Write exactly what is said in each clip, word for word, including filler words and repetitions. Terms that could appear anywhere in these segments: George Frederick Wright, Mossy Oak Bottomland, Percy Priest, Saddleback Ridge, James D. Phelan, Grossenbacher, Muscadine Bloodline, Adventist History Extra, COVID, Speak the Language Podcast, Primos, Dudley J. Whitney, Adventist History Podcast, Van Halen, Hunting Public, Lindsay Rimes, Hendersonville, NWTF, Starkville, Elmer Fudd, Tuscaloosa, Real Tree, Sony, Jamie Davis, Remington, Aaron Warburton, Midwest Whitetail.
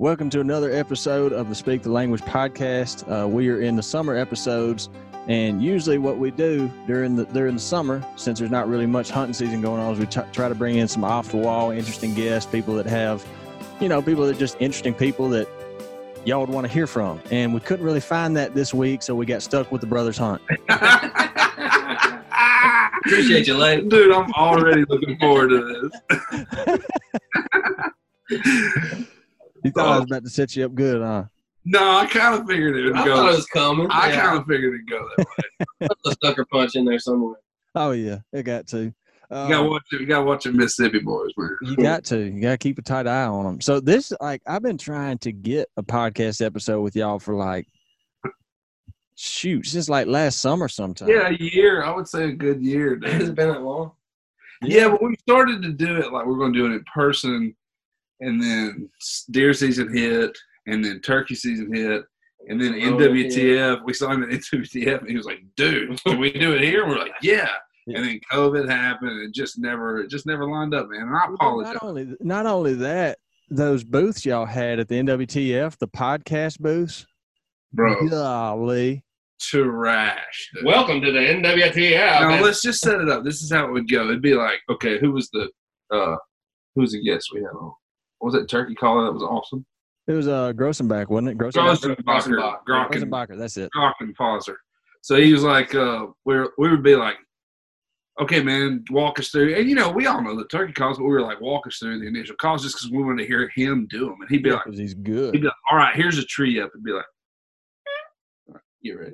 Welcome to another episode of the Speak the Language Podcast. Uh, we are in the summer episodes, and usually what we do during the during the summer, since there's not really much hunting season going on, is we t- try to bring in some off-the-wall, interesting guests, people that have, you know, people that are just interesting people that y'all would want to hear from. And we couldn't really find that this week, so we got stuck with the Brothers Hunt. Appreciate you, lady. Dude, I'm already looking forward to this. You thought I was about to set you up good, huh? No, I kind of figured it would I go. I thought it was coming. I yeah. kind of figured it would go that way. Put a sucker punch in there somewhere. Oh, yeah. It got to. Uh, you got to watch it. You got to watch the Mississippi boys, man. You got to. You got to keep a tight eye on them. So this, like, I've been trying to get a podcast episode with y'all for, like, shoot, since, like, last summer sometime. Yeah, a year. I would say a good year. Has it been that long? Yeah, yeah, but we started to do it like we're going to do it in person. And then deer season hit, and then turkey season hit, and then N W T F. Yeah. We saw him at N W T F, and he was like, "Dude, can we do it here?" And we're like, "Yeah." And then COVID happened, and it just never, it just never lined up, man. And I apologize. Not only, not only that, those booths y'all had at the N W T F, the podcast booths, bro. Golly. Trash. Dude. Welcome to the N W T F. Now let's just set it up. This is how it would go. It'd be like, okay, who was the, uh, who was the guest we had on? What was that turkey caller that was awesome? It was uh, Grossenbacher, wasn't it? Grossenbacher. Grossenbacher. Grossenbacher, that's it. Grossenbacher. So he was like, uh, we were, we would be like, okay, man, walk us through. And, you know, we all know the turkey calls, but we were like, walk us through the initial calls just because we wanted to hear him do them. And he'd be yeah, like, because he's good. He'd be like, all right, here's a tree up. And be like, all right, get ready.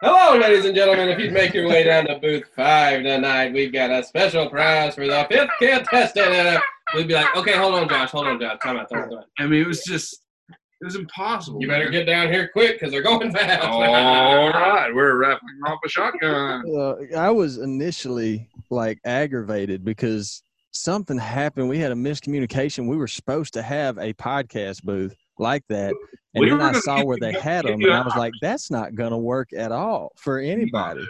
Hello, ladies and gentlemen. If you'd make your way down to booth five tonight, we've got a special prize for the fifth contestant. We'd be like, okay, hold on, Josh. Hold on, Josh. Time out. Time out. I mean, it was just, it was impossible. You better man. get down here quick because they're going fast. All right. We're wrapping off a shotgun. Uh, I was initially, like, aggravated because something happened. We had a miscommunication. We were supposed to have a podcast booth like that, and we then I saw where they had them, and I was like, that's not going to work at all for anybody.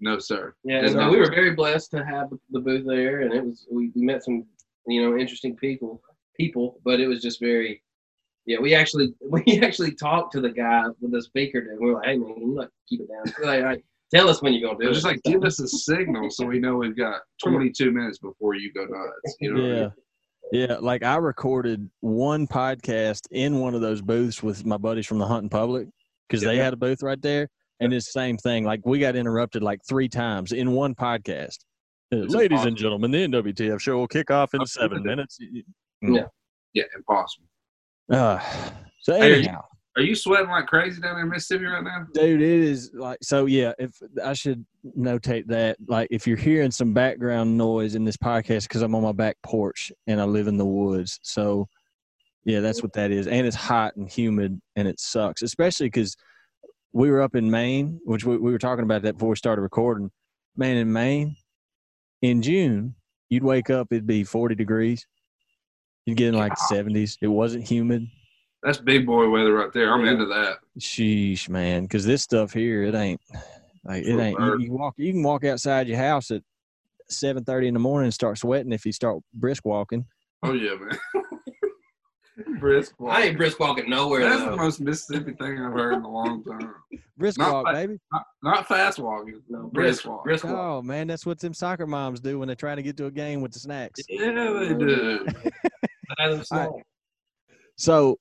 No, sir. Yeah, so we were very blessed to have the booth there, and it was we met some, you know, interesting people, people, but it was just very, yeah, we actually we actually talked to the guy with the speaker, and we were like, hey, man, you like, keep it down. We're like, all right, tell us when you're going to do it. Just like, give us a signal so we know we've got twenty-two minutes before you go nuts, you know what I mean? Yeah, like I recorded one podcast in one of those booths with my buddies from the Hunting Public because yeah. they had a booth right there, and it's the same thing. Like we got interrupted like three times in one podcast. It's Ladies impossible. and gentlemen, the N W T F show will kick off in okay. seven minutes. Yeah, yeah, impossible. Uh, so anyhow, are you, are you sweating like crazy down there in Mississippi right now, dude? It is like so. Yeah, if I should notate that, like, if you're hearing some background noise in this podcast because I'm on my back porch and I live in the woods, so yeah, that's what that is. And it's hot and humid and it sucks, especially because we were up in Maine, which we, we were talking about that before we started recording. Man, in Maine in June you'd wake up, it'd be forty degrees, you'd get in like the seventies. It wasn't humid. That's big boy weather right there. I'm yeah. into that. Sheesh, man, because this stuff here, it ain't Like it ain't. You, you walk. You can walk outside your house at seven thirty in the morning and start sweating if you start brisk walking. Oh yeah, man. brisk walking. I ain't brisk walking nowhere. That's though. the most Mississippi thing I've heard in a long time. brisk not walk, fa- baby. Not, not fast walking. No, brisk, brisk walk. Brisk walk. Oh man, that's what them soccer moms do when they're trying to get to a game with the snacks. Yeah, they do. right. So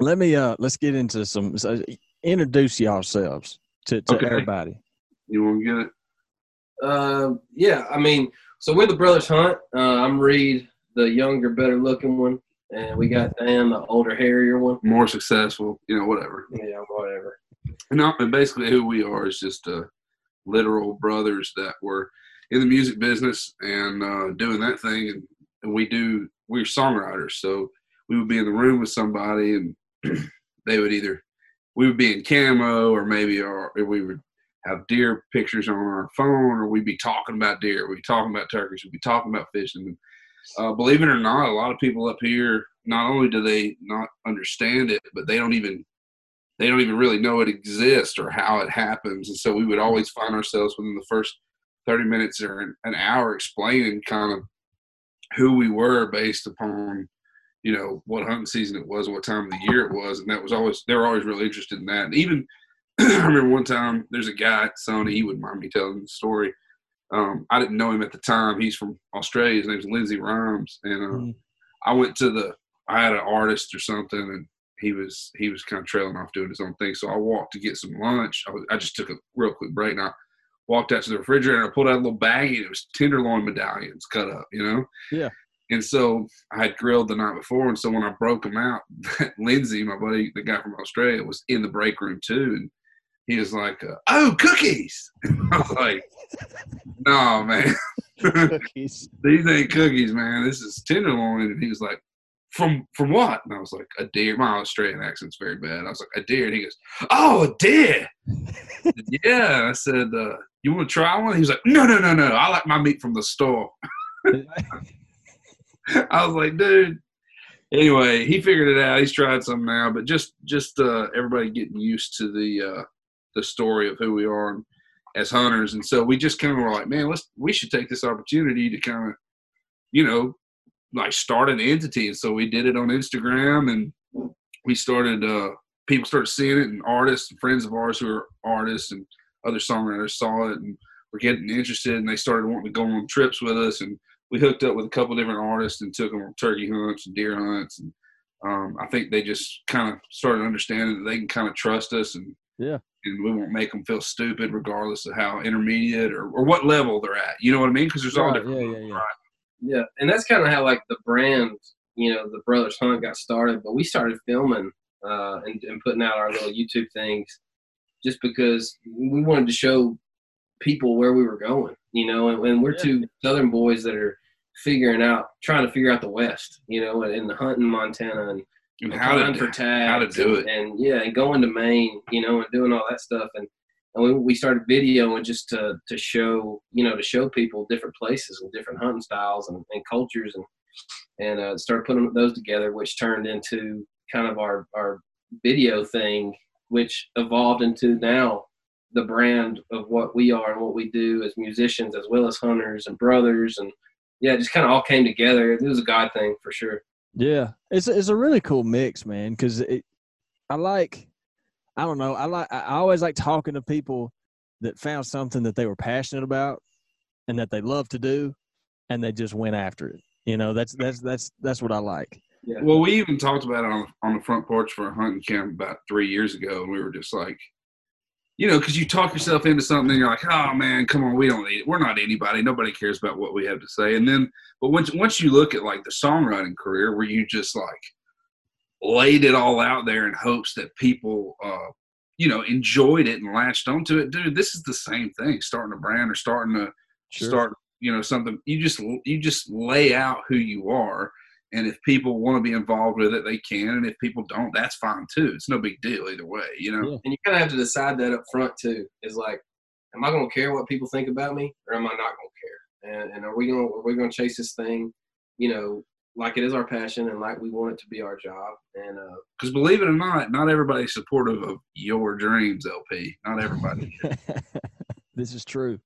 let me uh let's get into some. So, introduce yourselves. To, to okay. everybody. You want to get it? Uh, yeah, I mean, so we're the Brothers Hunt. Uh, I'm Reed, the younger, better-looking one, and we got Dan, the older, hairier one. More successful, you know, whatever. Yeah, whatever. No, and basically who we are is just uh, literal brothers that were in the music business and uh, doing that thing, and we do, we're songwriters, so we would be in the room with somebody, and they would either – we would be in camo, or maybe our, we would have deer pictures on our phone, or we'd be talking about deer. We'd be talking about turkeys. We'd be talking about fishing. Uh, believe it or not, a lot of people up here, not only do they not understand it, but they don't even they don't even really know it exists or how it happens. And so we would always find ourselves within the first thirty minutes or an, an hour explaining kind of who we were based upon, you know, what hunting season it was, what time of the year it was. And that was always, they were always really interested in that. And even I remember one time there's a guy at Sony, he wouldn't mind me telling the story. Um, I didn't know him at the time. He's from Australia. His name's Lindsay Rimes. And um, mm. I went to the, I had an artist or something, and he was, he was kind of trailing off doing his own thing. So I walked to get some lunch. I, was, I just took a real quick break, and I walked out to the refrigerator, and I pulled out a little baggie, and it was tenderloin medallions cut up, you know? Yeah. And so I had grilled the night before. And so when I broke them out, Lindsay, my buddy, the guy from Australia, was in the break room too. And he was like, uh, oh, cookies. And I was like, no, nah, man, cookies. These ain't cookies, man. This is tenderloin. And he was like, From from what? And I was like, a deer. My Australian accent's very bad. I was like, a deer. And he goes, oh, a deer. I said, yeah. I said, uh, you want to try one? He was like, no, no, no, no. I like my meat from the store. I was like, dude. Anyway, he figured it out. He's tried some now, but just just uh, everybody getting used to the uh, the story of who we are as hunters. And so we just kind of were like, man, let's we should take this opportunity to kind of, you know, like start an entity. And so we did it on Instagram, and we started, uh, people started seeing it, and artists and friends of ours who are artists and other songwriters saw it and were getting interested, and they started wanting to go on trips with us. And we hooked up with a couple of different artists and took them on turkey hunts and deer hunts. And, um, I think they just kind of started understanding that they can kind of trust us, and, yeah, and we won't make them feel stupid regardless of how intermediate or, or what level they're at. You know what I mean? Cause there's all right, different, yeah, yeah, yeah. Right? Yeah, and that's kind of how, like, the brand, you know, the Brothers Hunt got started. But we started filming uh, and, and putting out our little YouTube things just because we wanted to show people where we were going, you know. And, and we're yeah. two Southern boys that are figuring out, trying to figure out the West, you know, and, and the hunt in Montana and, and how, to, for tags how to do it. And, and, yeah, and going to Maine, you know, and doing all that stuff. And, and we, we started videoing just to, to show, you know, to show people different places and different hunting styles and, and cultures, and and uh, started putting those together, which turned into kind of our, our video thing, which evolved into now the brand of what we are and what we do as musicians, as well as hunters and brothers. And, yeah, it just kind of all came together. It was a God thing for sure. Yeah. It's, it's a really cool mix, man, because I like – I don't know. I like. I always like talking to people that found something that they were passionate about and that they love to do, and they just went after it. You know, that's that's that's that's what I like. Yeah. Well, we even talked about it on on the front porch for a hunting camp about three years ago, and we were just like, you know, because you talk yourself into something, and you're like, oh man, come on, we don't need it. We're not anybody. Nobody cares about what we have to say. And then, but once once you look at like the songwriting career, where you just like laid it all out there in hopes that people, uh, you know, enjoyed it and latched onto it. Dude, this is the same thing, starting a brand or starting to sure. start, you know, something. You just, you just lay out who you are. And if people want to be involved with it, they can. And if people don't, that's fine too. It's no big deal either way, you know? Yeah. And you kind of have to decide that up front too, is like, am I going to care what people think about me, or am I not going to care? And, and are we going to, are we going to chase this thing, you know, like it is our passion and like we want it to be our job. And uh, because believe it or not, not everybody's supportive of your dreams, L P. Not everybody. This is true.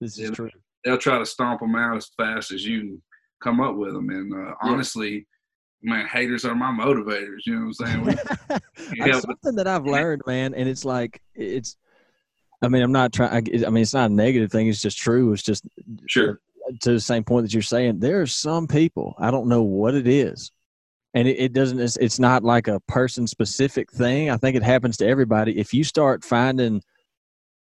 This is they'll, true. They'll try to stomp them out as fast as you can come up with them. And uh, honestly, yeah. man, haters are my motivators. You know what I'm saying? We, it's something that I've learned, man. And it's like, it's, I mean, I'm not trying, I mean, it's not a negative thing. It's just true. It's just sure. to the same point that you're saying, there are some people, I don't know what it is. And it, it doesn't, it's, it's not like a person specific thing. I think it happens to everybody. If you start finding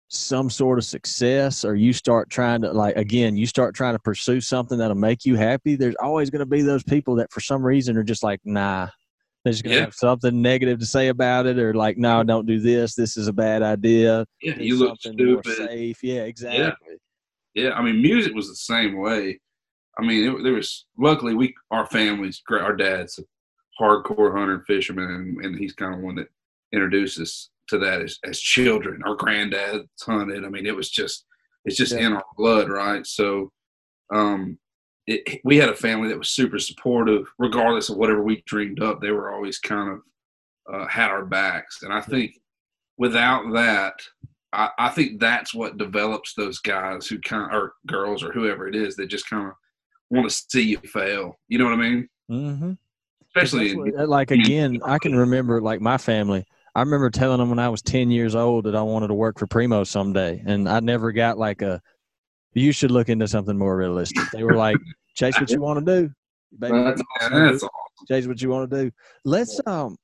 some sort of success, or you start trying to like, again, you start trying to pursue something that'll make you happy, there's always going to be those people that for some reason are just like, nah, they're just going to yeah. have something negative to say about it. Or like, no, don't do this. This is a bad idea. Yeah, do you look stupid. Safe. Yeah, exactly. Yeah. Yeah, I mean, music was the same way. I mean, it, there was luckily we our family's our dad's a hardcore hunter and fisherman, and, and he's kind of one that introduced us to that as, as children. Our granddad's hunted. I mean, it was just it's just yeah. in our blood, right? So, um, it, we had a family that was super supportive, regardless of whatever we dreamed up. They were always kind of uh, had our backs, and I think without that, I, I think that's what develops those guys who kind of, or girls or whoever it is, that just kind of want to see you fail. You know what I mean? Mm-hmm. Especially what, like, again, I can remember, like, my family. I remember telling them when I was ten years old that I wanted to work for Primo someday, and I never got like a, you should look into something more realistic. They were like, chase what you want to do. Baby, that's, that's awesome. Chase what you want to do. Let's um.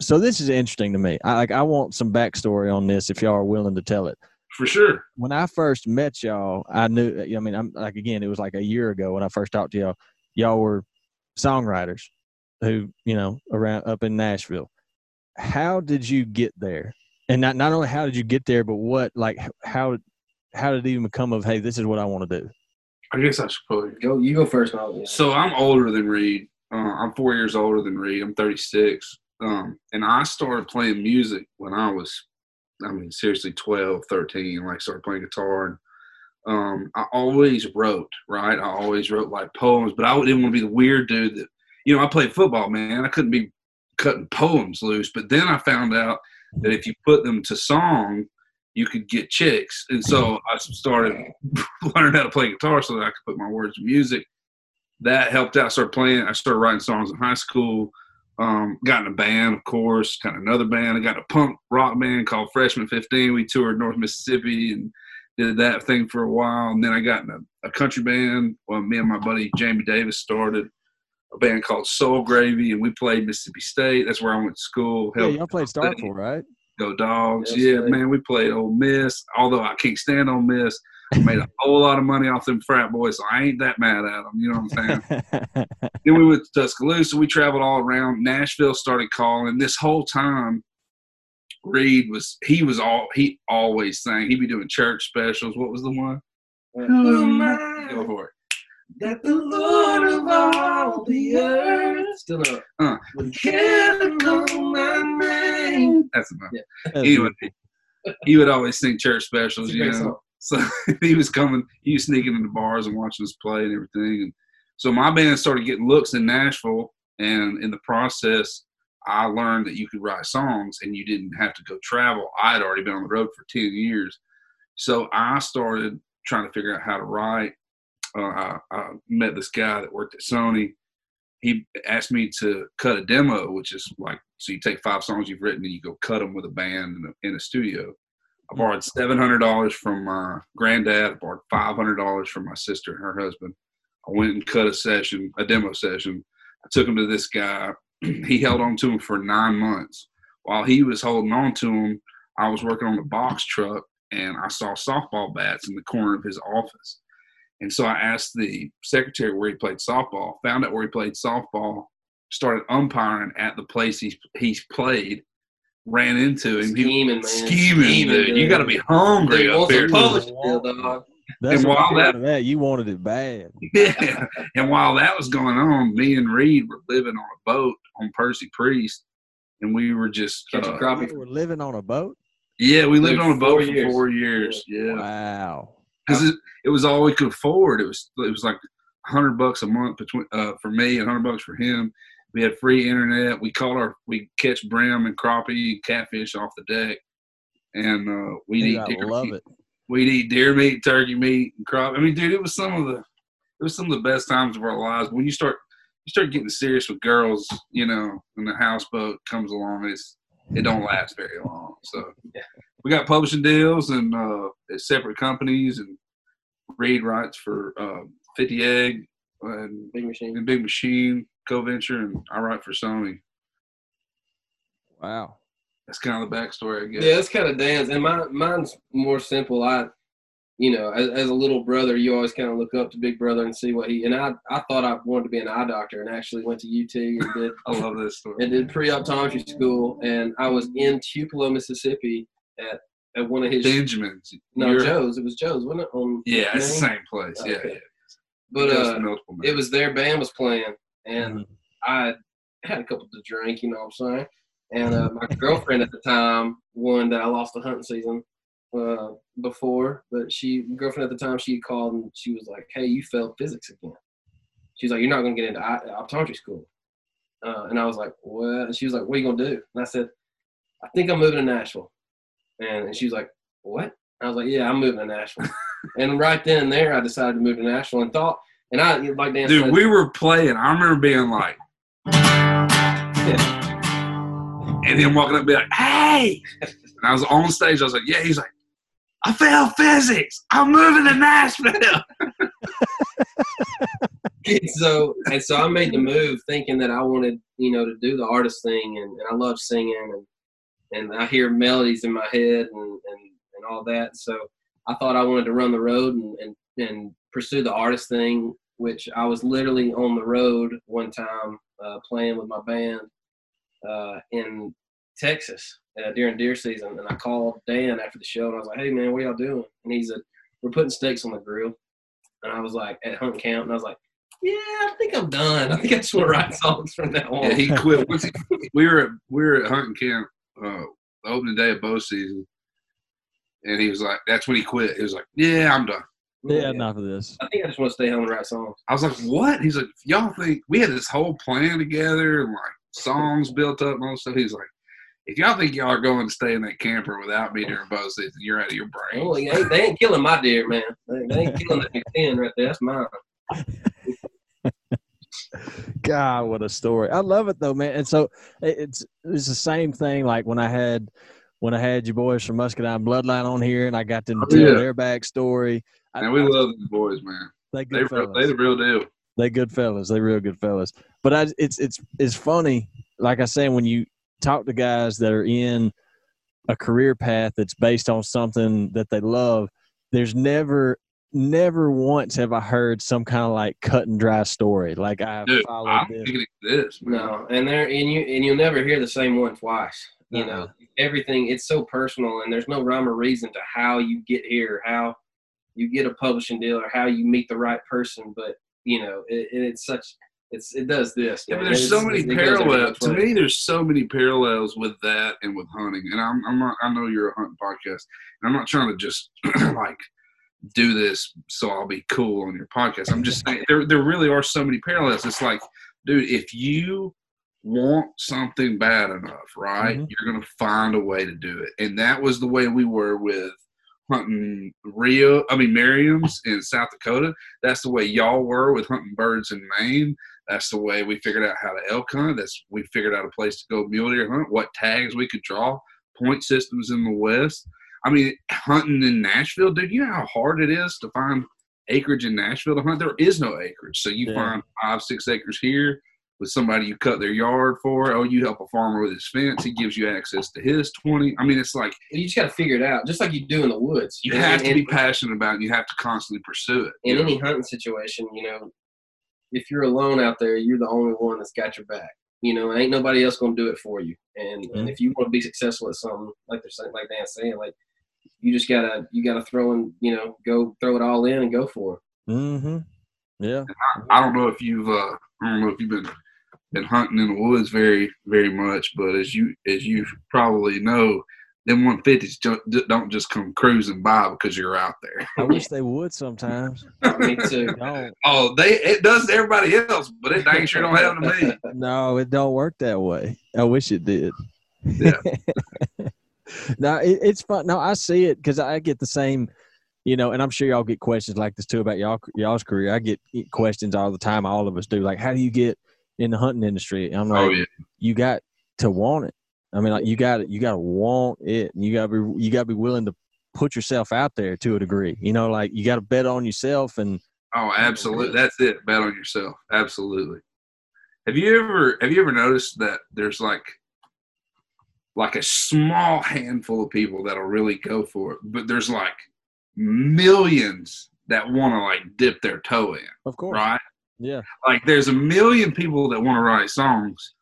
So this is interesting to me. I like I want some backstory on this if y'all are willing to tell it. For sure. When I first met y'all, I knew. I mean, I'm like again, it was like a year ago when I first talked to y'all. Y'all were songwriters who you know around up in Nashville. How did you get there? And not not only how did you get there, but what like how how did it even come of? Hey, this is what I want to do. I guess I should probably go. You go first. I'll... So I'm older than Reed. Uh, I'm four years older than Reed. I'm thirty-six. Um, and I started playing music when I was, I mean, seriously, twelve, thirteen, like started playing guitar. And um, I always wrote, right? I always wrote like poems, but I didn't want to be the weird dude that, you know, I played football, man. I couldn't be cutting poems loose. But then I found out that if you put them to song, you could get chicks. And so I started learning how to play guitar so that I could put my words to music. That helped out. I started playing. I started writing songs in high school. Um, got in a band, of course, kind of another band. I got a punk rock band called Freshman fifteen. We toured North Mississippi and did that thing for a while. And then I got in a, a country band. Well, me and my buddy Jamie Davis started a band called Soul Gravy, and we played Mississippi State. That's where I went to school. Yeah, y'all played Starkville, right? Go Dogs. Yes, yeah, man, we played Ole Miss. Although I can't stand Ole Miss. I made a whole lot of money off them frat boys, so I ain't that mad at them. You know what I'm saying? Then we went to Tuscaloosa. We traveled all around. Nashville started calling. This whole time, Reed was – he was all – he always sang. He'd be doing church specials. What was the one? Come Go for it. That the Lord of all the earth still up. Uh, can call my name. That's enough. Yeah. Anyway, he would always sing church specials, you know. Song. So he was coming, he was sneaking into bars and watching us play and everything. And so my band started getting looks in Nashville, and in the process, I learned that you could write songs and you didn't have to go travel. I had already been on the road for ten years. So I started trying to figure out how to write. Uh, I, I met this guy that worked at Sony. He asked me to cut a demo, which is like, so you take five songs you've written and you go cut them with a band in a, in a studio. I borrowed seven hundred dollars from my granddad. I borrowed five hundred dollars from my sister and her husband. I went and cut a session, a demo session. I took him to this guy. He held on to him for nine months. While he was holding on to him, I was working on the box truck, and I saw softball bats in the corner of his office. And so I asked the secretary where he played softball, found out where he played softball, started umpiring at the place he, he's played, ran into him. Scheming, he, man. Scheming, scheming, dude. dude. You got to be hungry dude, up there. That's and while that, that, you wanted it bad. Yeah. And while that was going on, me and Reed were living on a boat on Percy Priest, and we were just catching uh, crappie. We were living on a boat? Yeah, we lived dude, on a boat for years. four years. Yeah. Wow. Because it, it was all we could afford. It was it was like a hundred bucks a month between uh, for me and a hundred bucks for him. We had free internet. We caught our we catch brim and crappie and catfish off the deck, and uh, we'd dude, eat. Deer I love meat. it. We'd eat deer meat, turkey meat, and crappie. I mean, dude, it was some of the it was some of the best times of our lives. When you start you start getting serious with girls, you know, and the houseboat comes along, it's it don't last very long. So we got publishing deals and uh, separate companies, and Reed writes for uh, Fifty Egg and Big Machine, and Big Machine co-venture, and I write for Sony. Wow, that's kind of the backstory, I guess. Yeah, that's kind of Dan's, and my mine's more simple. I, you know, as, as a little brother, you always kind of look up to big brother and see what he. And I, I thought I wanted to be an eye doctor, and actually went to U T and did. I love this story. And did pre-optometry school, and I was in Tupelo, Mississippi, at at one of his Benjamin's. No, You're, Joe's. It was Joe's, wasn't it? On yeah, it's the same place. Okay. Yeah, yeah. But uh, it was their band was playing, and mm-hmm. I had a couple to drink, you know what I'm saying? And uh, my girlfriend at the time, one that I lost the hunting season uh, before, but she girlfriend at the time, she called and she was like, hey, you failed physics again. She's like, you're not going to get into optometry school. Uh, and I was like, what? And she was like, what are you going to do? And I said, I think I'm moving to Nashville. And, and she was like, what? I was like, yeah, I'm moving to Nashville. And right then and there, I decided to move to Nashville and thought And I like Dan Dude, said, we were playing. I remember being like, yeah. and him walking up and be like, hey. And I was on stage. I was like, yeah. He's like, I failed physics. I'm moving to Nashville. and so and so I made the move thinking that I wanted, you know, to do the artist thing. And, and I love singing. And, and I hear melodies in my head and, and, and all that. So I thought I wanted to run the road and, and, and pursue the artist thing, which I was literally on the road one time uh, playing with my band uh, in Texas uh, during deer season. And I called Dan after the show, and I was like, hey, man, what y'all doing? And he said, we're putting steaks on the grill. And I was like, at Hunt Camp, and I was like, yeah, I think I'm done. I think I just want to write songs from now on. Yeah, he quit. we were at, we were at Hunting Camp, uh, the opening day of bow season. And he was like, that's when he quit. He was like, yeah, I'm done. Yeah, yeah, enough of this. I think I just want to stay home and write songs. I was like, what? He's like, y'all think we had this whole plan together and like songs built up and all stuff. He's like, if y'all think y'all are going to stay in that camper without me during bow season, you're out of your brain. Oh, yeah, they ain't killing my deer, man. They, they ain't killing that ten right there. That's mine. God, what a story. I love it though, man. And so it's it's the same thing like when I had when I had your boys from Muscadine Bloodline on here and I got them to tell yeah. their backstory. And we love these boys, man. They good they, they the real deal. They good fellas. They real good fellas. But I, it's it's it's funny, like I say, when you talk to guys that are in a career path that's based on something that they love, there's never never once have I heard some kind of like cut and dry story. Like I've Dude, followed I this. Think it exists, man. No, and there and you and you'll never hear the same one twice. You uh-huh. know, everything it's so personal, and there's no rhyme or reason to how you get here, how you get a publishing deal or how you meet the right person. But, you know, it, it's such, it's, it does this. Yeah, but there's it's, so many parallels. To me, there's so many parallels with that and with hunting. And I'm, I'm not, I know you're a hunting podcast, and I'm not trying to just like do this so I'll be cool on your podcast. I'm just saying there, there really are so many parallels. It's like, dude, if you want something bad enough, right, mm-hmm. you're going to find a way to do it. And that was the way we were with hunting Rio, I mean Merriam's in South Dakota. That's the way y'all were with hunting birds in Maine. That's the way we figured out how to elk hunt. That's we figured out a place to go mule deer hunt, what tags we could draw, point systems in the West. I mean, hunting in Nashville, dude, you know how hard it is to find acreage in Nashville to hunt? There is no acreage. So you yeah. find five, six acres here with somebody you cut their yard for. Oh, you help a farmer with his fence. He gives you access to his twenty. I mean, it's like you just got to figure it out, just like you do in the woods. You and, have to and, be passionate about it. You have to constantly pursue it. In any hunting situation, you know, if you're alone out there, you're the only one that's got your back. You know, and ain't nobody else going to do it for you. And, mm-hmm. and if you want to be successful at something, like they're saying, like Dan's saying, like you just gotta you gotta throw in, you know, go throw it all in and go for it. Mm-hmm. Yeah. I, I don't know if you've uh, I don't know if you've been. been hunting in the woods very, very much, but as you as you probably know, them one fifties don't, don't just come cruising by because you're out there. I wish they would sometimes. Me too. No. Oh, they it does to everybody else, but it dang sure don't happen to me. No, it don't work that way. I wish it did. Yeah. No, it, it's fun. No, I see it because I get the same. You know, and I'm sure y'all get questions like this too about y'all y'all's career. I get questions all the time. All of us do. Like, how do you get in the hunting industry? And I'm like, oh, yeah. you got to want it. I mean, like you got it. You got to want it, and you got to be you got to be willing to put yourself out there to a degree. You know, like you got to bet on yourself. And oh, absolutely, that's it. Bet on yourself, absolutely. Have you ever have you ever noticed that there's like like a small handful of people that'll really go for it, but there's like millions that want to like dip their toe in. Of course, right? Yeah. Like there's a million people that want to write songs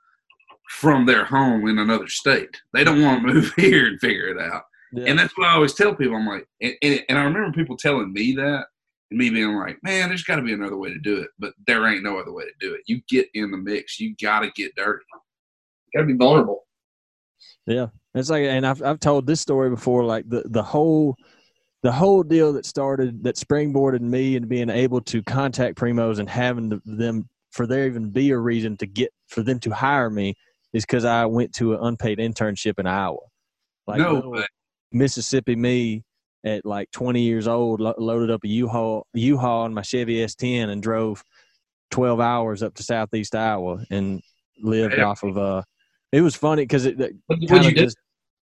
from their home in another state. They don't want to move here and figure it out. Yeah. And that's what I always tell people. I'm like, and, and, and I remember people telling me that and me being like, man, there's got to be another way to do it. But there ain't no other way to do it. You get in the mix. You got to get dirty. You got to be vulnerable. Yeah. It's like, and I've, I've told this story before, like the, the whole The whole deal that started, that springboarded me and being able to contact Primos and having the, them, for there even be a reason to get, for them to hire me is because I went to an unpaid internship in Iowa. Like no way. Mississippi me at like twenty years old, lo loaded up a U-Haul U-Haul on my Chevy S ten and drove twelve hours up to Southeast Iowa and lived yeah. off of, uh, it was funny because it, it what, what you do? Just,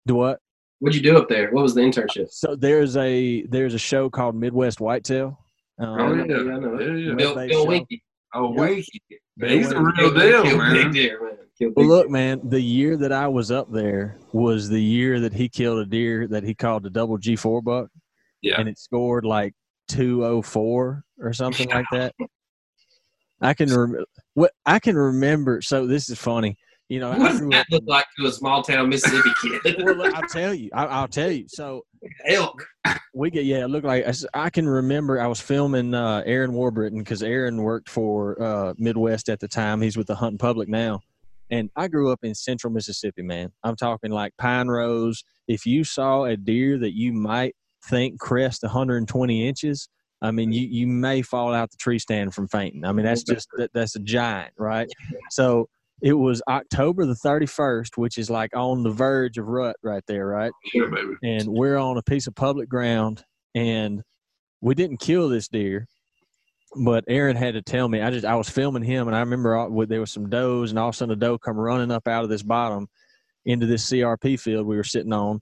do what? What'd you do up there? What was the internship? So there's a, there's a show called Midwest Whitetail. Um, oh, yeah. I know it. Yeah. Bill, Bill Winky. Oh, yeah. Winky. He's the real deal, deal man. Big deer, man. Big well, look, deer. man, the year that I was up there was the year that he killed a deer that he called a double G four buck. Yeah. And it scored like two oh four or something like that. I can remember. What I can remember. So this is funny. You know, what does that look like to a small town Mississippi kid? Well, I'll tell you. I, I'll tell you. So elk. We get yeah. It looked like I can remember. I was filming uh, Aaron Warburton because Aaron worked for uh, Midwest at the time. He's with the Hunting Public now. And I grew up in Central Mississippi, man. I'm talking like pine rows. If you saw a deer that you might think crest one hundred twenty inches, I mean, you you may fall out the tree stand from fainting. I mean, that's just that, that's a giant, right? So. It was October the thirty-first, which is like on the verge of rut right there, right? Sure, baby. And we're on a piece of public ground, and we didn't kill this deer, but Aaron had to tell me. I just I was filming him, and I remember all, there was some does, and all of a sudden a doe come running up out of this bottom into this C R P field we were sitting on,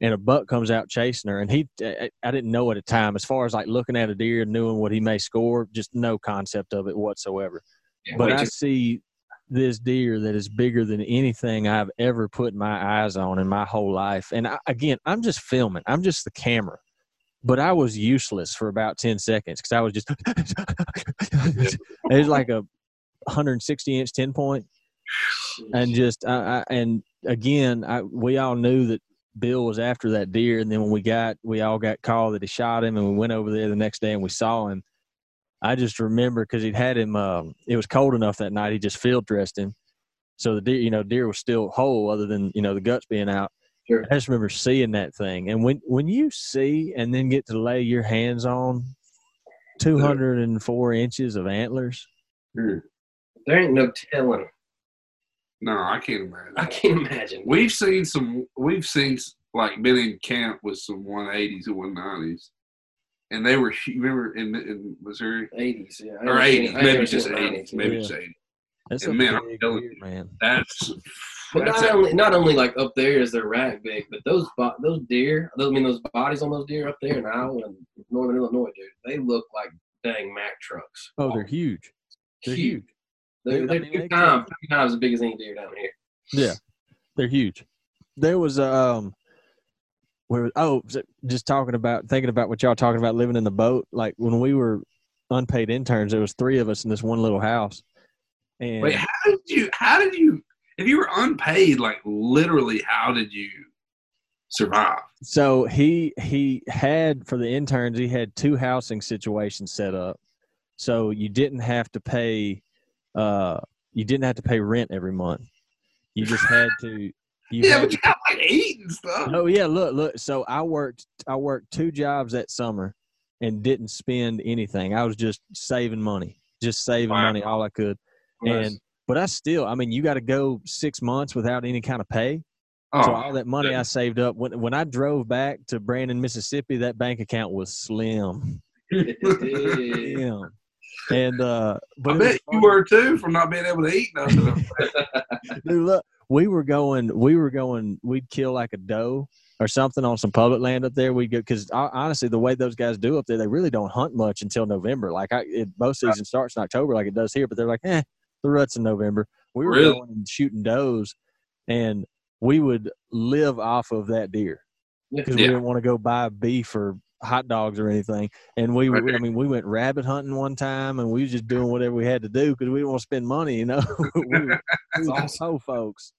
and a buck comes out chasing her. And he, I didn't know at the time, as far as like looking at a deer and knowing what he may score, just no concept of it whatsoever. Yeah, but I see this deer that is bigger than anything I've ever put my eyes on in my whole life. And I, again, I'm just filming. I'm just the camera. But I was useless for about ten seconds because I was just – it was like a one hundred sixty inch ten point. And just I, – I, and, again, I, we all knew that Bill was after that deer. And then when we got – we all got called that he shot him, and we went over there the next day and we saw him. I just remember because he'd had him, uh, it was cold enough that night. He just field dressed him. So the deer, you know, deer was still whole other than, you know, the guts being out. Sure. I just remember seeing that thing. And when, when you see and then get to lay your hands on two hundred four yeah. inches of antlers. Hmm. There ain't no telling. No, I can't imagine. I can't imagine. We've seen some, we've seen like been in camp with some one eighties and one nineties. And they were, you remember, in, in Missouri? eighties, yeah. Or eighties, maybe just eighties. Maybe just eighties. That's and man, I'm telling you, man. That's, but that's not, only, not only, like, up there is their rack big, but those those deer, those, I mean, those bodies on those deer up there in Iowa and northern Illinois, dude, they look like dang Mack trucks. Oh, they're huge. They're huge. huge. They're, they're two times, two times as big as any deer down here. Yeah, they're huge. There was a... Um, Where, oh, just talking about, thinking about what y'all talking about living in the boat. Like when we were unpaid interns, there was three of us in this one little house. And wait, how did you, how did you, if you were unpaid, like literally, how did you survive? So he, he had for the interns, he had two housing situations set up. So you didn't have to pay, uh, you didn't have to pay rent every month. You just had to. You yeah, but you got like eight and stuff. Oh yeah, look, look. So I worked, I worked two jobs that summer, and didn't spend anything. I was just saving money, just saving wow. money all I could. Nice. And but I still, I mean, you got to go six months without any kind of pay. Oh, so all that money yeah. I saved up when when I drove back to Brandon, Mississippi, that bank account was slim. Yeah. And uh, but I bet you were too from not being able to eat nothing. Dude, look. We were going, we were going, we'd kill like a doe or something on some public land up there. We'd go, because honestly, the way those guys do up there, they really don't hunt much until November. Like, I, it, both season starts in October like it does here, but they're like, eh, the rut's in November. We were really? going and shooting does, and we would live off of that deer because yeah. we didn't want to go buy beef or hot dogs or anything. And we, right. I mean, we went rabbit hunting one time, and we was just doing whatever we had to do because we didn't want to spend money, you know. we were, That's we awesome, were folks.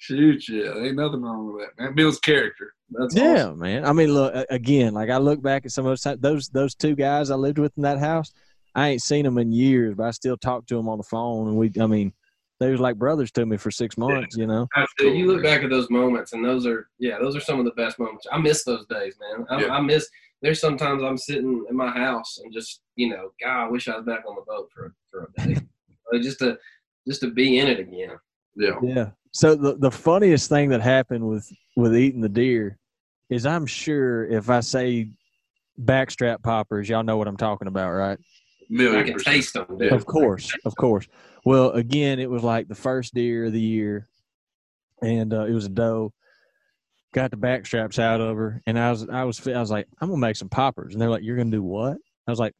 Shoot, yeah, ain't nothing wrong with that, man. Bill's character. That's yeah, awesome. man. I mean, look again. Like I look back at some of those those those two guys I lived with in that house. I ain't seen them in years, but I still talk to them on the phone, and we. I mean, they was like brothers to me for six months. Yeah. You know. Cool, you look man. back at those moments, and those are yeah, those are some of the best moments. I miss those days, man. I, yeah. I miss. There's sometimes I'm sitting in my house and just you know, God, I wish I was back on the boat for for a day, just to just to be in it again. Yeah. Yeah. So the, the funniest thing that happened with, with eating the deer is I'm sure if I say backstrap poppers, y'all know what I'm talking about, right? Million percent. I can taste them, dude. Of course, of course. Well, again, it was like the first deer of the year, and uh, it was a doe. Got the backstraps out of her, and I was, I was, I was like, I'm gonna make some poppers, and they're like, you're gonna do what? I was like,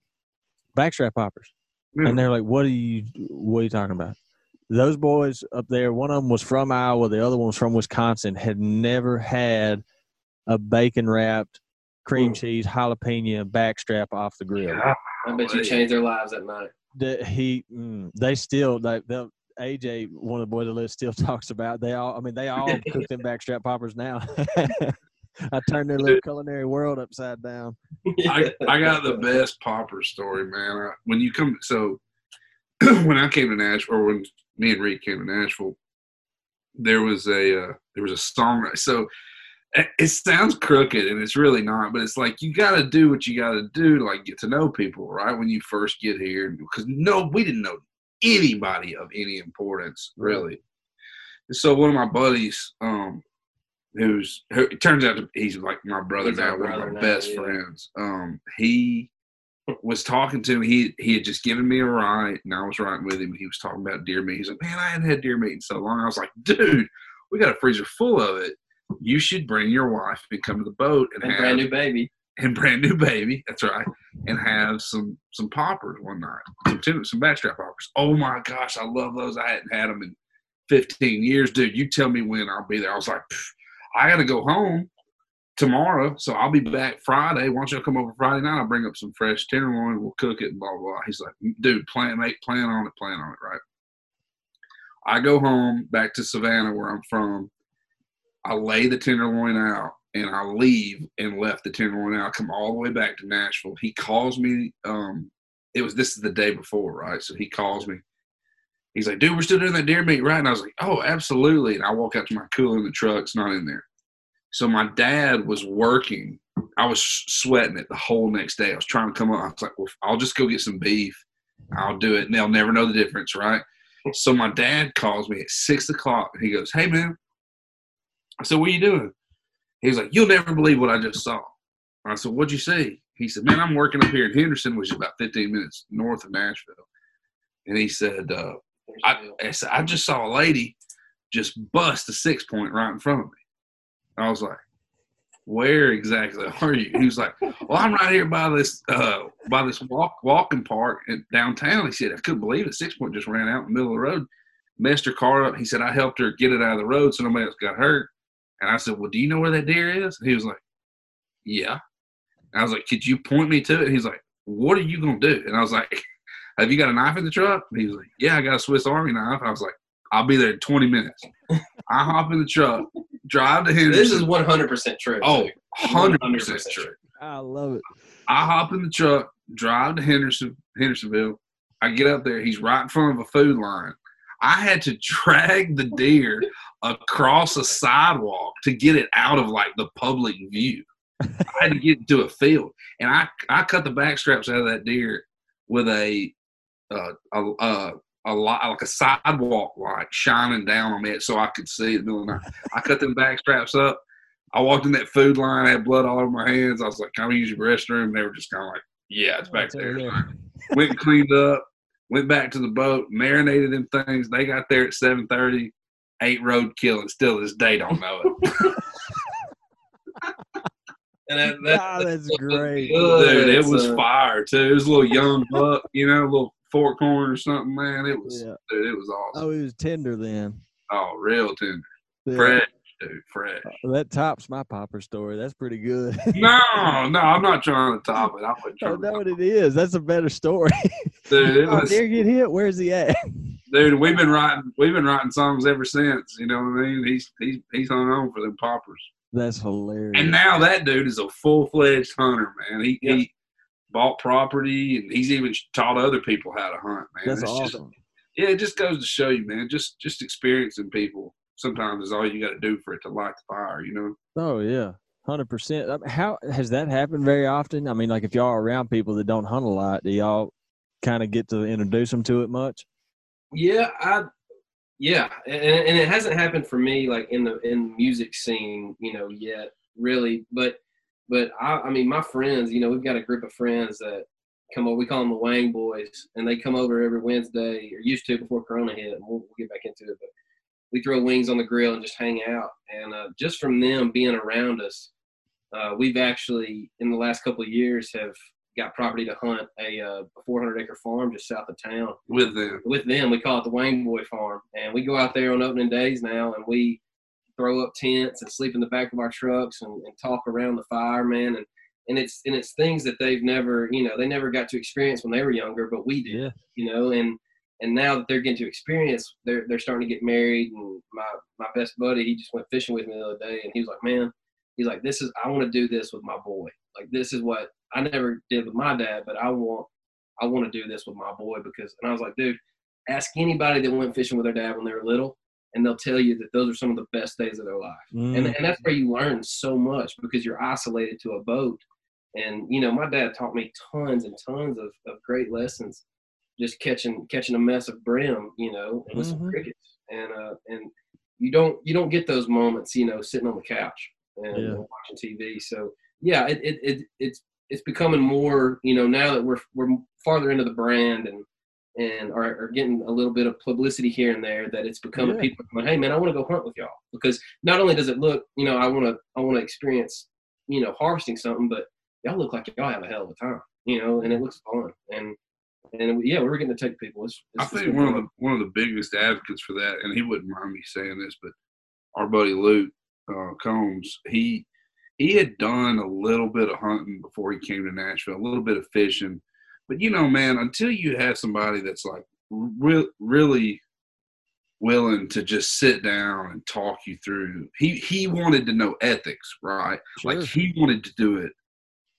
backstrap poppers, mm. and they're like, what are you, what are you talking about? Those boys up there, one of them was from Iowa, the other one was from Wisconsin, had never had a bacon wrapped cream Ooh. cheese jalapeno backstrap off the grill. Yeah. I bet you changed their lives that night. The, he, mm, they still like they'll. A J, one of the boys that lives, still talks about. They all, I mean, they all cook them backstrap poppers now. I turned their little culinary world upside down. I, I got the best popper story, man. I, when you come, so when I came to Nashville, or when me and Reed came to Nashville, there was a uh, there was a song. So it, it sounds crooked, and it's really not, but it's like you got to do what you got to do to like get to know people, right? When you first get here, because no, we didn't know anybody of any importance, really. So one of my buddies, um, who's who, it turns out to, he's like my brother he's now, one brother of my now, best yeah. friends. Um, he was talking to me. He he had just given me a ride, and I was riding with him. He was talking about deer meat. He's like, man, I hadn't had deer meat in so long. I was like, dude, we got a freezer full of it. You should bring your wife and come to the boat and, and have brand new baby. And brand new baby, that's right, and have some some poppers one night, some, tuna, some backstrap poppers. Oh, my gosh, I love those. I hadn't had them in fifteen years. Dude, you tell me when I'll be there. I was like, I got to go home tomorrow, so I'll be back Friday. Why don't you come over Friday night? I'll bring up some fresh tenderloin. We'll cook it and blah, blah. He's like, dude, plan, make plan on it, plan on it, right? I go home back to Savannah where I'm from. I lay the tenderloin out. And I leave and left the tenderloin out. I come all the way back to Nashville. He calls me. Um, it was this is the day before, right? So he calls me. He's like, dude, we're still doing that deer meat, right? And I was like, oh, absolutely. And I walk out to my cooler and the truck's not in there. So my dad was working. I was sweating it the whole next day. I was trying to come up. I was like, well, I'll just go get some beef. I'll do it. And they'll never know the difference, right? So my dad calls me at six o'clock. And he goes, hey, man. I said, what are you doing? He was like, you'll never believe what I just saw. I said, what'd you see? He said, man, I'm working up here in Henderson, which is about fifteen minutes north of Nashville. And he said, uh, I, I, said I just saw a lady just bust a six-point right in front of me. I was like, where exactly are you? He was like, well, I'm right here by this uh, by this walk, walking park in downtown. He said, I couldn't believe it. Six-point just ran out in the middle of the road, messed her car up. He said, I helped her get it out of the road so nobody else got hurt. And I said, well, do you know where that deer is? And he was like, yeah. And I was like, could you point me to it? And he's like, what are you going to do? And I was like, have you got a knife in the truck? And he was like, yeah, I got a Swiss Army knife. I was like, I'll be there in twenty minutes. I hop in the truck, drive to Henderson. This is one hundred percent true. Oh, one hundred percent true. I love it. I hop in the truck, drive to Henderson, Hendersonville. I get up there. He's right in front of a food line. I had to drag the deer across a sidewalk to get it out of, like, the public view. I had to get to a field. And I, I cut the back straps out of that deer with a, uh, a, a, a like a sidewalk light shining down on it so I could see it in the middle of the night. I cut them back straps up. I walked in that food line. I had blood all over my hands. I was like, can I use your restroom? They were just kind of like, yeah, it's back there. Went and cleaned up. Went back to the boat, marinated them things. They got there at seven thirty, ate roadkill, and still this day don't know it. and that, that, wow, that's, that's great. Good. Dude, it was uh, fire, too. It was a little young buck, you know, a little fork horn or something, man. It was yeah. dude, it was awesome. Oh, it was tender then. Oh, real tender. Yeah. Fresh, dude, fresh. Oh, that tops my popper story. That's pretty good. no, no, I'm not trying to top it. I wasn't trying I know to what it is. That's a better story. Dude, it was, oh, deer get hit. Where's he at? Dude, we've been writing we've been writing songs ever since. You know what I mean? He's he's he's hung on for them poppers. That's hilarious. And now that dude is a full fledged hunter, man. He yeah. he bought property and he's even taught other people how to hunt, man. That's it's awesome. Just, yeah, it just goes to show you, man. Just just experiencing people sometimes is all you got to do for it to light the fire. You know? Oh yeah, hundred percent. How has that happened very often? I mean, like if y'all are around people that don't hunt a lot, do y'all kind of get to introduce them to it much? Yeah, I, yeah, and, and it hasn't happened for me like in the in music scene, you know, yet. really. But, but I, I mean, my friends, you know, we've got a group of friends that come over. We call them the Wang Boys, and they come over every Wednesday, or used to before Corona hit. And we'll, we'll get back into it, but we throw wings on the grill and just hang out. And uh, just from them being around us, uh, we've actually in the last couple of years have got property to hunt a uh, four hundred acre farm just south of town. With them. With them. We call it the Wayne Boy Farm. And we go out there on opening days now, and we throw up tents and sleep in the back of our trucks and, and talk around the fire, man. And, and it's and it's things that they've never, you know, they never got to experience when they were younger, but we did, yeah. you know. And and now that they're getting to experience, they're they're starting to get married. And my, my best buddy, he just went fishing with me the other day, and he was like, man, he's like, this is, I want to do this with my boy. Like, this is what I never did with my dad, but I want, I want to do this with my boy because, and I was like, dude, ask anybody that went fishing with their dad when they were little, and they'll tell you that those are some of the best days of their life. Mm. And and that's where you learn so much because you're isolated to a boat. And, you know, my dad taught me tons and tons of, of great lessons, just catching, catching a mess of brim, you know, and with mm-hmm. some crickets. And, uh, and you don't, you don't get those moments, you know, sitting on the couch and yeah. watching T V. So yeah, it, it, it it's, it's becoming more, you know, now that we're, we're farther into the brand and, and are, are getting a little bit of publicity here and there, that it's becoming yeah. people going, hey man, I want to go hunt with y'all, because not only does it look, you know, I want to, I want to experience, you know, harvesting something, but y'all look like y'all have a hell of a time, you know, and it looks fun. And, and yeah, we're getting to take people. It's, it's, I think one of the, one of the biggest advocates for that, and he wouldn't mind me saying this, but our buddy Luke uh, Combs, he, He had done a little bit of hunting before he came to Nashville, a little bit of fishing. But, you know, man, until you have somebody that's, like, re- really willing to just sit down and talk you through. He he wanted to know ethics, right? Sure. Like, he wanted to do it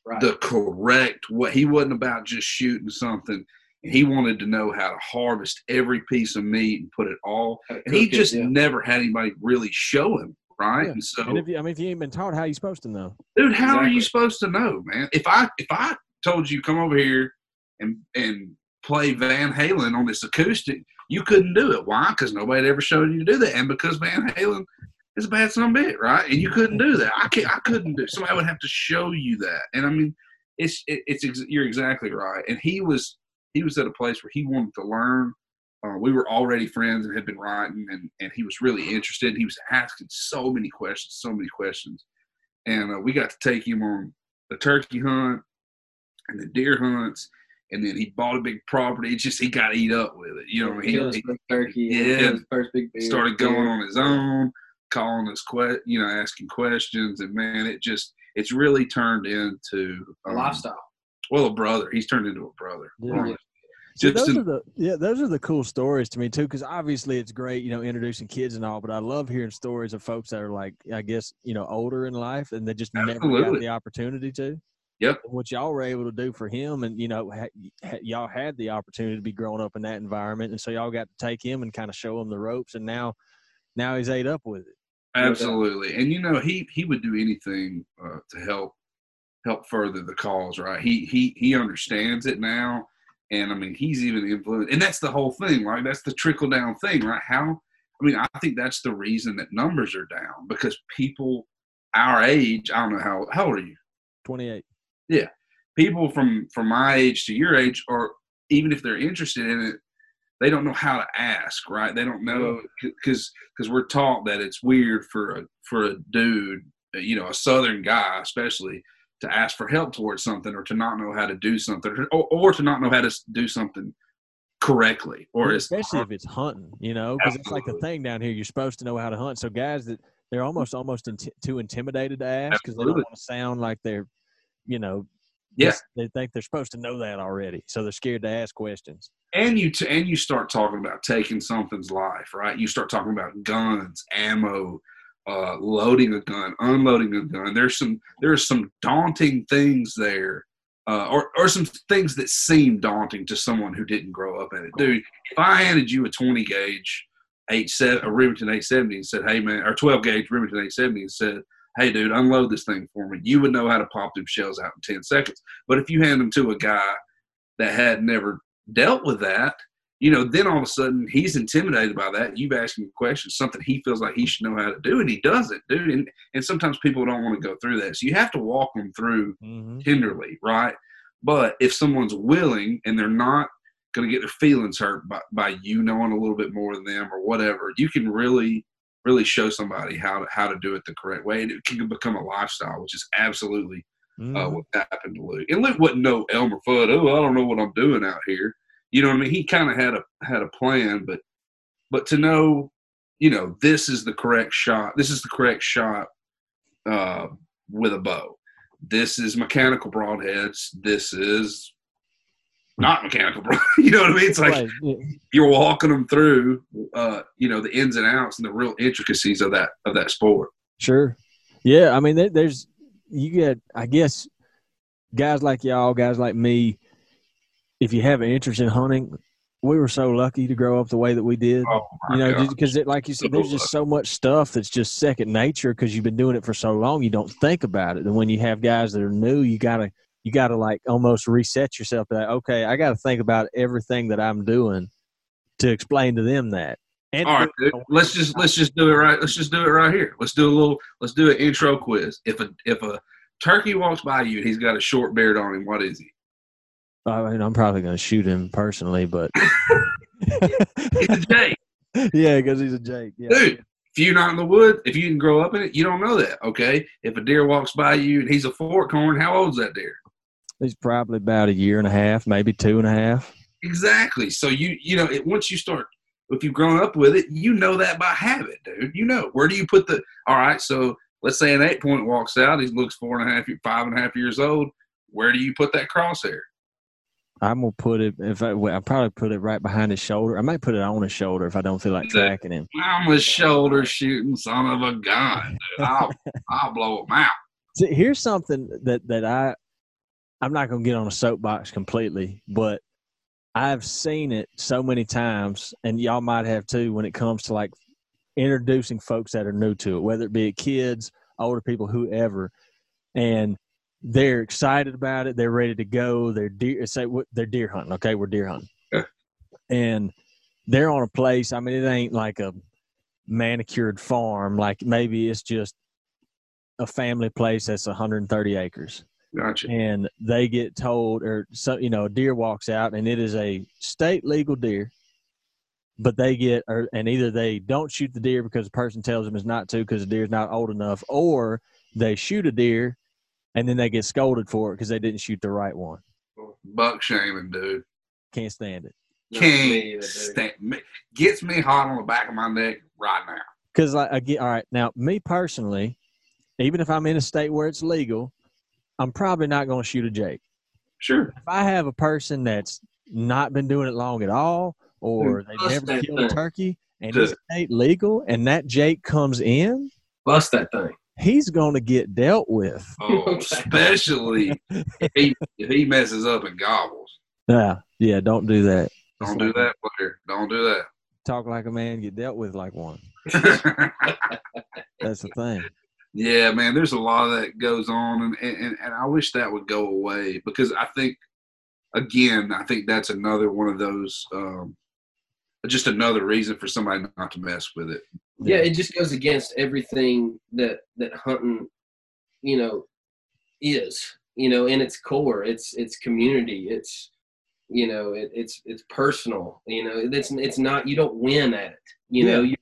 right. the correct way. He wasn't about just shooting something. He wanted to know how to harvest every piece of meat and put it all. And he just it, yeah. never had anybody really show him. Right, yeah. and so and if you, I mean, if you ain't been taught, how are you supposed to know, dude? How exactly. are you supposed to know, man? If I if I told you come over here and and play Van Halen on this acoustic, you couldn't do it. Why? Because nobody ever showed you to do that, and because Van Halen is a bad son of a bitch, right? And you couldn't do that. I can't. I couldn't do. Somebody would have to show you that. And I mean, it's it, it's you're exactly right. And he was he was at a place where he wanted to learn. Uh, we were already friends and had been riding, and, and he was really interested. He was asking so many questions, so many questions. And uh, we got to take him on the turkey hunt and the deer hunts, and then he bought a big property. It's just he got eat up with it. You know, he, he, he turkey, yeah, his first big beer, started going on his own, calling us, que- you know, asking questions. And, man, it just – it's really turned into um, – a lifestyle. Well, a brother. He's turned into a brother. Yeah. So those are the yeah, those are the cool stories to me too, because obviously it's great, you know, introducing kids and all, but I love hearing stories of folks that are like, I guess, you know, older in life and they just Absolutely. never got the opportunity to. Yep. And what y'all were able to do for him, and you know, ha- y'all had the opportunity to be growing up in that environment, and so y'all got to take him and kind of show him the ropes, and now, now he's ate up with it. Absolutely, and you know, he he would do anything uh, to help help further the cause, right? He he he understands it now. And, I mean, he's even influenced. And that's the whole thing, right? That's the trickle-down thing, right? How – I mean, I think that's the reason that numbers are down, because people our age – I don't know how – how old are you? twenty-eight. Yeah. People from, from my age to your age, or even if they're interested in it, they don't know how to ask, right? They don't know because because we're taught that it's weird for a, for a dude, you know, a Southern guy especially – to ask for help towards something, or to not know how to do something, or, or to not know how to do something correctly. Or especially if it's hunting, you know, because it's like the thing down here, you're supposed to know how to hunt. So guys that they're almost, almost in t- too intimidated to ask because they don't want to sound like they're, you know, yeah. they think they're supposed to know that already. So they're scared to ask questions. And you, t- and you start talking about taking something's life, right? You start talking about guns, ammo, Uh, loading a gun, unloading a gun. There's some, there's some daunting things there, uh, or, or some things that seem daunting to someone who didn't grow up in it. Dude, if I handed you a twenty gauge, eight seven, a Remington eight seventy, and said, "Hey man," or twelve gauge Remington eight seventy, and said, "Hey dude, unload this thing for me," you would know how to pop them shells out in ten seconds. But if you hand them to a guy that had never dealt with that, you know, then all of a sudden he's intimidated by that. You've asked him questions, something he feels like he should know how to do, and he doesn't, dude. And, and sometimes people don't want to go through that. So you have to walk them through mm-hmm. tenderly, right? But if someone's willing and they're not going to get their feelings hurt by, by you knowing a little bit more than them or whatever, you can really, really show somebody how to, how to do it the correct way. And it can become a lifestyle, which is absolutely mm-hmm. uh, what happened to Luke. And Luke wouldn't know Elmer Fudd. Oh, I don't know what I'm doing out here. You know what I mean? He kind of had a, had a plan, but, but to know, you know, this is the correct shot. This is the correct shot uh, with a bow. This is mechanical broadheads. This is not mechanical broadheads. You know what I mean? It's like right. yeah. you're walking them through, uh, you know, the ins and outs and the real intricacies of that, of that sport. Sure. Yeah. I mean, there, there's, you get, I guess, guys like y'all, guys like me, if you have an interest in hunting, we were so lucky to grow up the way that we did, oh you know, because like you said, there's just so much stuff that's just second nature because you've been doing it for so long, you don't think about it. And when you have guys that are new, you gotta, you gotta like almost reset yourself. Like, okay, I gotta think about everything that I'm doing to explain to them that. And all right, dude, let's just let's just do it right. Let's just do it right here. Let's do a little. Let's do an intro quiz. If a if a turkey walks by you and he's got a short beard on him, what is he? I mean, I'm probably going to shoot him personally, but he's a Jake. Yeah, because he's a Jake. Yeah. Dude, if you're not in the woods, if you didn't grow up in it, you don't know that. Okay, if a deer walks by you and he's a fork horn, how old's that deer? He's probably about a year and a half, maybe two and a half. Exactly. So you you know, it, once you start, if you've grown up with it, you know that by habit, dude. You know, where do you put the? All right, so let's say an eight point walks out. He looks four and a half, five and a half years old. Where do you put that crosshair? I'm gonna put it. If I, I probably put it right behind his shoulder. I might put it on his shoulder if I don't feel like tracking him. I'm a shoulder shooting son of a gun. Dude. I'll I'll blow him out. See, here's something that that I I'm not gonna get on a soapbox completely, but I've seen it so many times, and y'all might have too. When it comes to like introducing folks that are new to it, whether it be kids, older people, whoever, and they're excited about it. They're ready to go. They're deer. Say they're deer hunting. Okay, we're deer hunting, yeah. And they're on a place. I mean, it ain't like a manicured farm. Like maybe it's just a family place that's one hundred thirty acres. Gotcha. And they get told, or so you know, a deer walks out, and it is a state legal deer. But they get, or and either they don't shoot the deer because the person tells them it's not to because the deer's not old enough, or they shoot a deer. And then they get scolded for it because they didn't shoot the right one. Buck shaming, dude. Can't stand it. Can't stand it. Gets me hot on the back of my neck right now. Because, like, I get, all right, now, me personally, even if I'm in a state where it's legal, I'm probably not going to shoot a Jake. Sure. If I have a person that's not been doing it long at all or dude, they've never killed a turkey and dude. It's state legal and that Jake comes in. Bust that thing. He's going to get dealt with. Oh, especially if he, if he messes up and gobbles. Yeah, yeah, don't do that. Don't do that, player. Don't do that. Talk like a man, get dealt with like one. That's the thing. Yeah, man, there's a lot of that goes on, and, and, and I wish that would go away because I think, again, I think that's another one of those um, – just another reason for somebody not to mess with it. Yeah, it just goes against everything that, that hunting, you know, is, you know, in its core. It's it's community. It's, you know, it, it's it's personal. You know, it's it's not, you don't win at it. You yeah. know, you,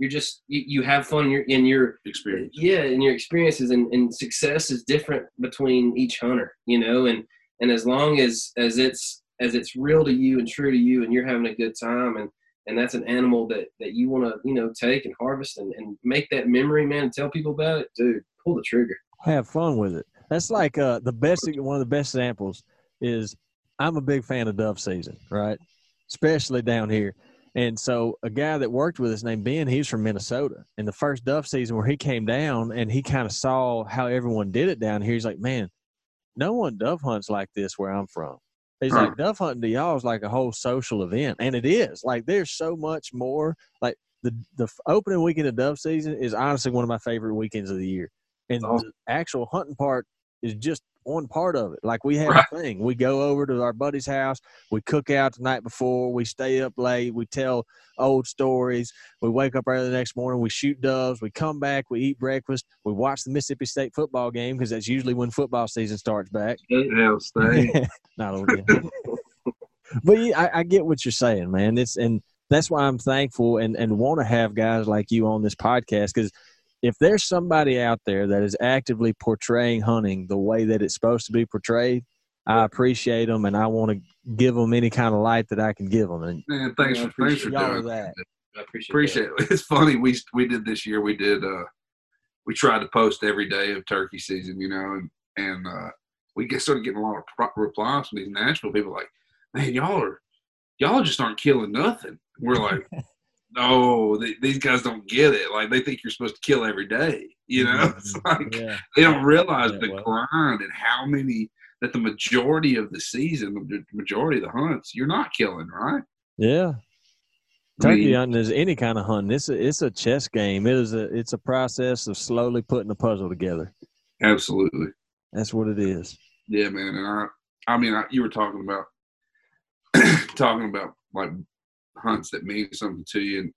you're just, you, you have fun in your, in your experience. Yeah, in your experiences. And, and success is different between each hunter, you know. And, and as long as, as it's as it's real to you and true to you and you're having a good time and, And that's an animal that, that you want to, you know, take and harvest and, and make that memory, man, and tell people about it, dude, pull the trigger. Have fun with it. That's like uh, the best, one of the best examples is I'm a big fan of dove season, right? Especially down here. And so a guy that worked with us named Ben, he was from Minnesota. And the first dove season where he came down and he kind of saw how everyone did it down here, he's like, man, no one dove hunts like this where I'm from. He's like, dove hunting to y'all is like a whole social event. And it is. Like, there's so much more. Like, the, the opening weekend of dove season is honestly one of my favorite weekends of the year. And oh. the actual hunting part is just one part of it. Like we have right. a thing. We go over to our buddy's house. We cook out the night before. We stay up late. We tell old stories. We wake up early the next morning. We shoot doves. We come back. We eat breakfast. We watch the Mississippi State football game because that's usually when football season starts back. State. Not only. But yeah, I, I get what you're saying, man. It's and that's why I'm thankful and, and want to have guys like you on this podcast, because if there's somebody out there that is actively portraying hunting the way that it's supposed to be portrayed, I appreciate them, and I want to give them any kind of light that I can give them. And man, thanks, you know, for, thanks for doing that. I appreciate, appreciate that. It. It's funny. We we did this year. We did. Uh, we tried to post every day of turkey season, you know, and and uh, we get started getting a lot of replies from these Nashville people like, man, y'all are, y'all just aren't killing nothing. We're like, no, they, these guys don't get it. Like, they think you're supposed to kill every day. You know, mm-hmm. It's like yeah. they don't realize yeah, the well. grind and how many that the majority of the season, the majority of the hunts, you're not killing, right? Yeah, turkey I mean, hunting is any kind of hunting. It's a it's a chess game. It is a it's a process of slowly putting a puzzle together. Absolutely, that's what it is. Yeah, man, and I I mean, I, you were talking about. talking about like hunts that mean something to you, and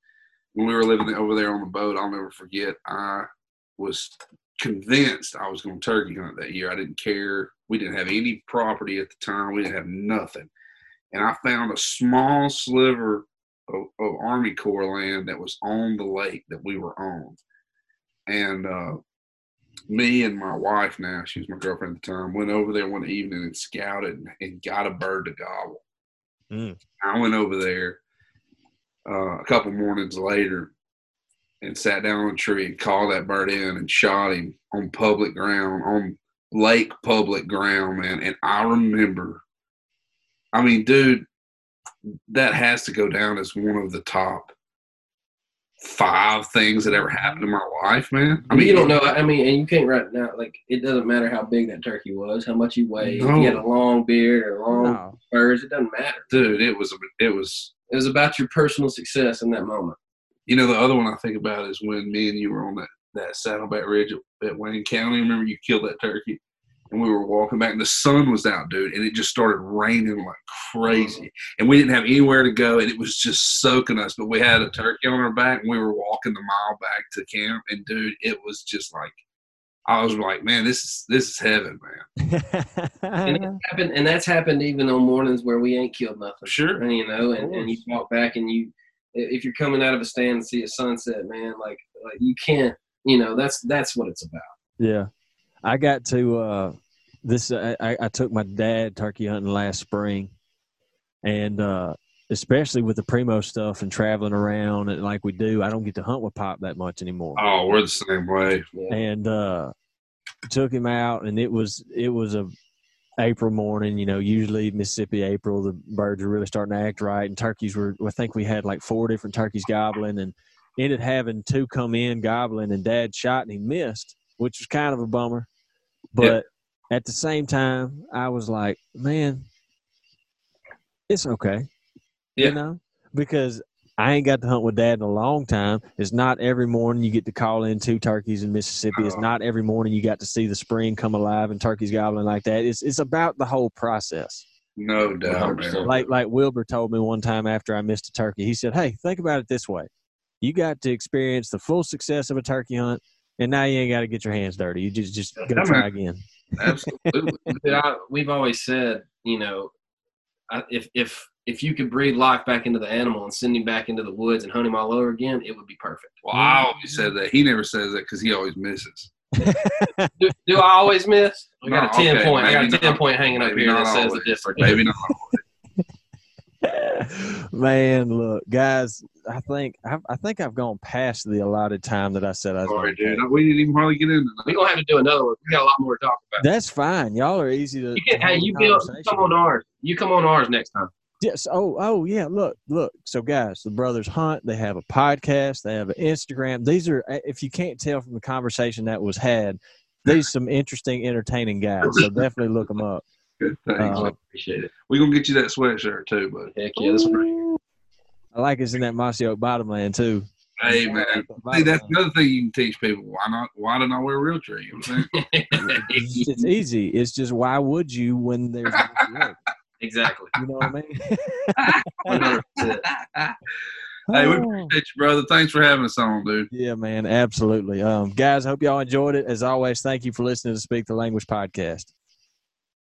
when we were living over there on the boat, I'll never forget, I was convinced I was going to turkey hunt that year. I didn't care. We didn't have any property at the time. We didn't have nothing, and I found a small sliver of, of Army Corps land that was on the lake that we were on, and uh me and my wife, now she was my girlfriend at the time, went over there one evening and scouted and, and got a bird to gobble. Mm. I went over there uh, a couple mornings later and sat down on a tree and called that bird in and shot him on public ground, on lake public ground, man. And I remember, I mean, dude, that has to go down as one of the top five things that ever happened in my life, man. I mean, you don't know. I mean, and you can't right now, like, it doesn't matter how big that turkey was, how much you weighed. No. If you had a long beard or long no. furs, it doesn't matter. Dude, it was, it was, it was about your personal success in that moment. You know, the other one I think about is when me and you were on that, that Saddleback Ridge at, at Wayne County. Remember, you killed that turkey and we were walking back and the sun was out, dude. And it just started raining like crazy. And we didn't have anywhere to go. And it was just soaking us, but we had a turkey on our back and we were walking the mile back to camp. And dude, it was just like, I was like, man, this is, this is heaven, man. and, it happened, and that's happened even on mornings where we ain't killed nothing. Sure. You know, and, and you walk back and you, if you're coming out of a stand and see a sunset, man, like, like you can't, you know, that's, that's what it's about. Yeah. I got to, uh, This I, I took my dad turkey hunting last spring, and uh, especially with the Primo stuff and traveling around and like we do, I don't get to hunt with Pop that much anymore. Oh, we're the same way. And uh, took him out, and it was it was a April morning. You know, usually Mississippi April, the birds are really starting to act right, and turkeys were. I think we had like four different turkeys gobbling, and ended having two come in gobbling, and Dad shot and he missed, which was kind of a bummer, but. Yeah. At the same time, I was like, man, it's okay, yeah. you know, because I ain't got to hunt with Dad in a long time. It's not every morning you get to call in two turkeys in Mississippi. Oh. It's not every morning you got to see the spring come alive and turkeys gobbling like that. It's it's about the whole process. No doubt, man. Like, like Wilbur told me one time after I missed a turkey, he said, hey, think about it this way. You got to experience the full success of a turkey hunt, and now you ain't got to get your hands dirty. You just just going to try again. Absolutely. I, we've always said, you know, I, if if if you could breed Locke back into the animal and send him back into the woods and hunt him all over again, it would be perfect. Well, I always said that. He never says that because he always misses. do, do I always miss? I no, got a ten okay, point. I got a ten not, point hanging up here that says always. The difference. Maybe not. Man, look, guys. I think I, I think I've gone past the allotted time that I said I was. Sorry, dude. Pay. We didn't even hardly get in. We're gonna have to do another one. We got a lot more to talk about. That's fine. Y'all are easy to. You can, hey, you build, come on ours. You come on ours next time. Yes. Oh. Oh. Yeah. Look. Look. So, guys, the brothers hunt. They have a podcast. They have an Instagram. These are, if you can't tell from the conversation that was had, these are some interesting, entertaining guys. So definitely look them up. Good, thanks. Uh, I appreciate it. We're going to get you that sweatshirt too, buddy. Heck yeah, that's right. I like it's in that Mossy Oak Bottomland too. Hey, man. See, that's another thing you can teach people. Why not? Why don't I wear a real tree? You know what I'm saying? It's, it's easy. It's just why would you when there's no exactly. You know what I mean? one hundred percent. Hey, we appreciate you, brother. Thanks for having us on, dude. Yeah, man. Absolutely. Um, guys, hope y'all enjoyed it. As always, thank you for listening to Speak the Language Podcast.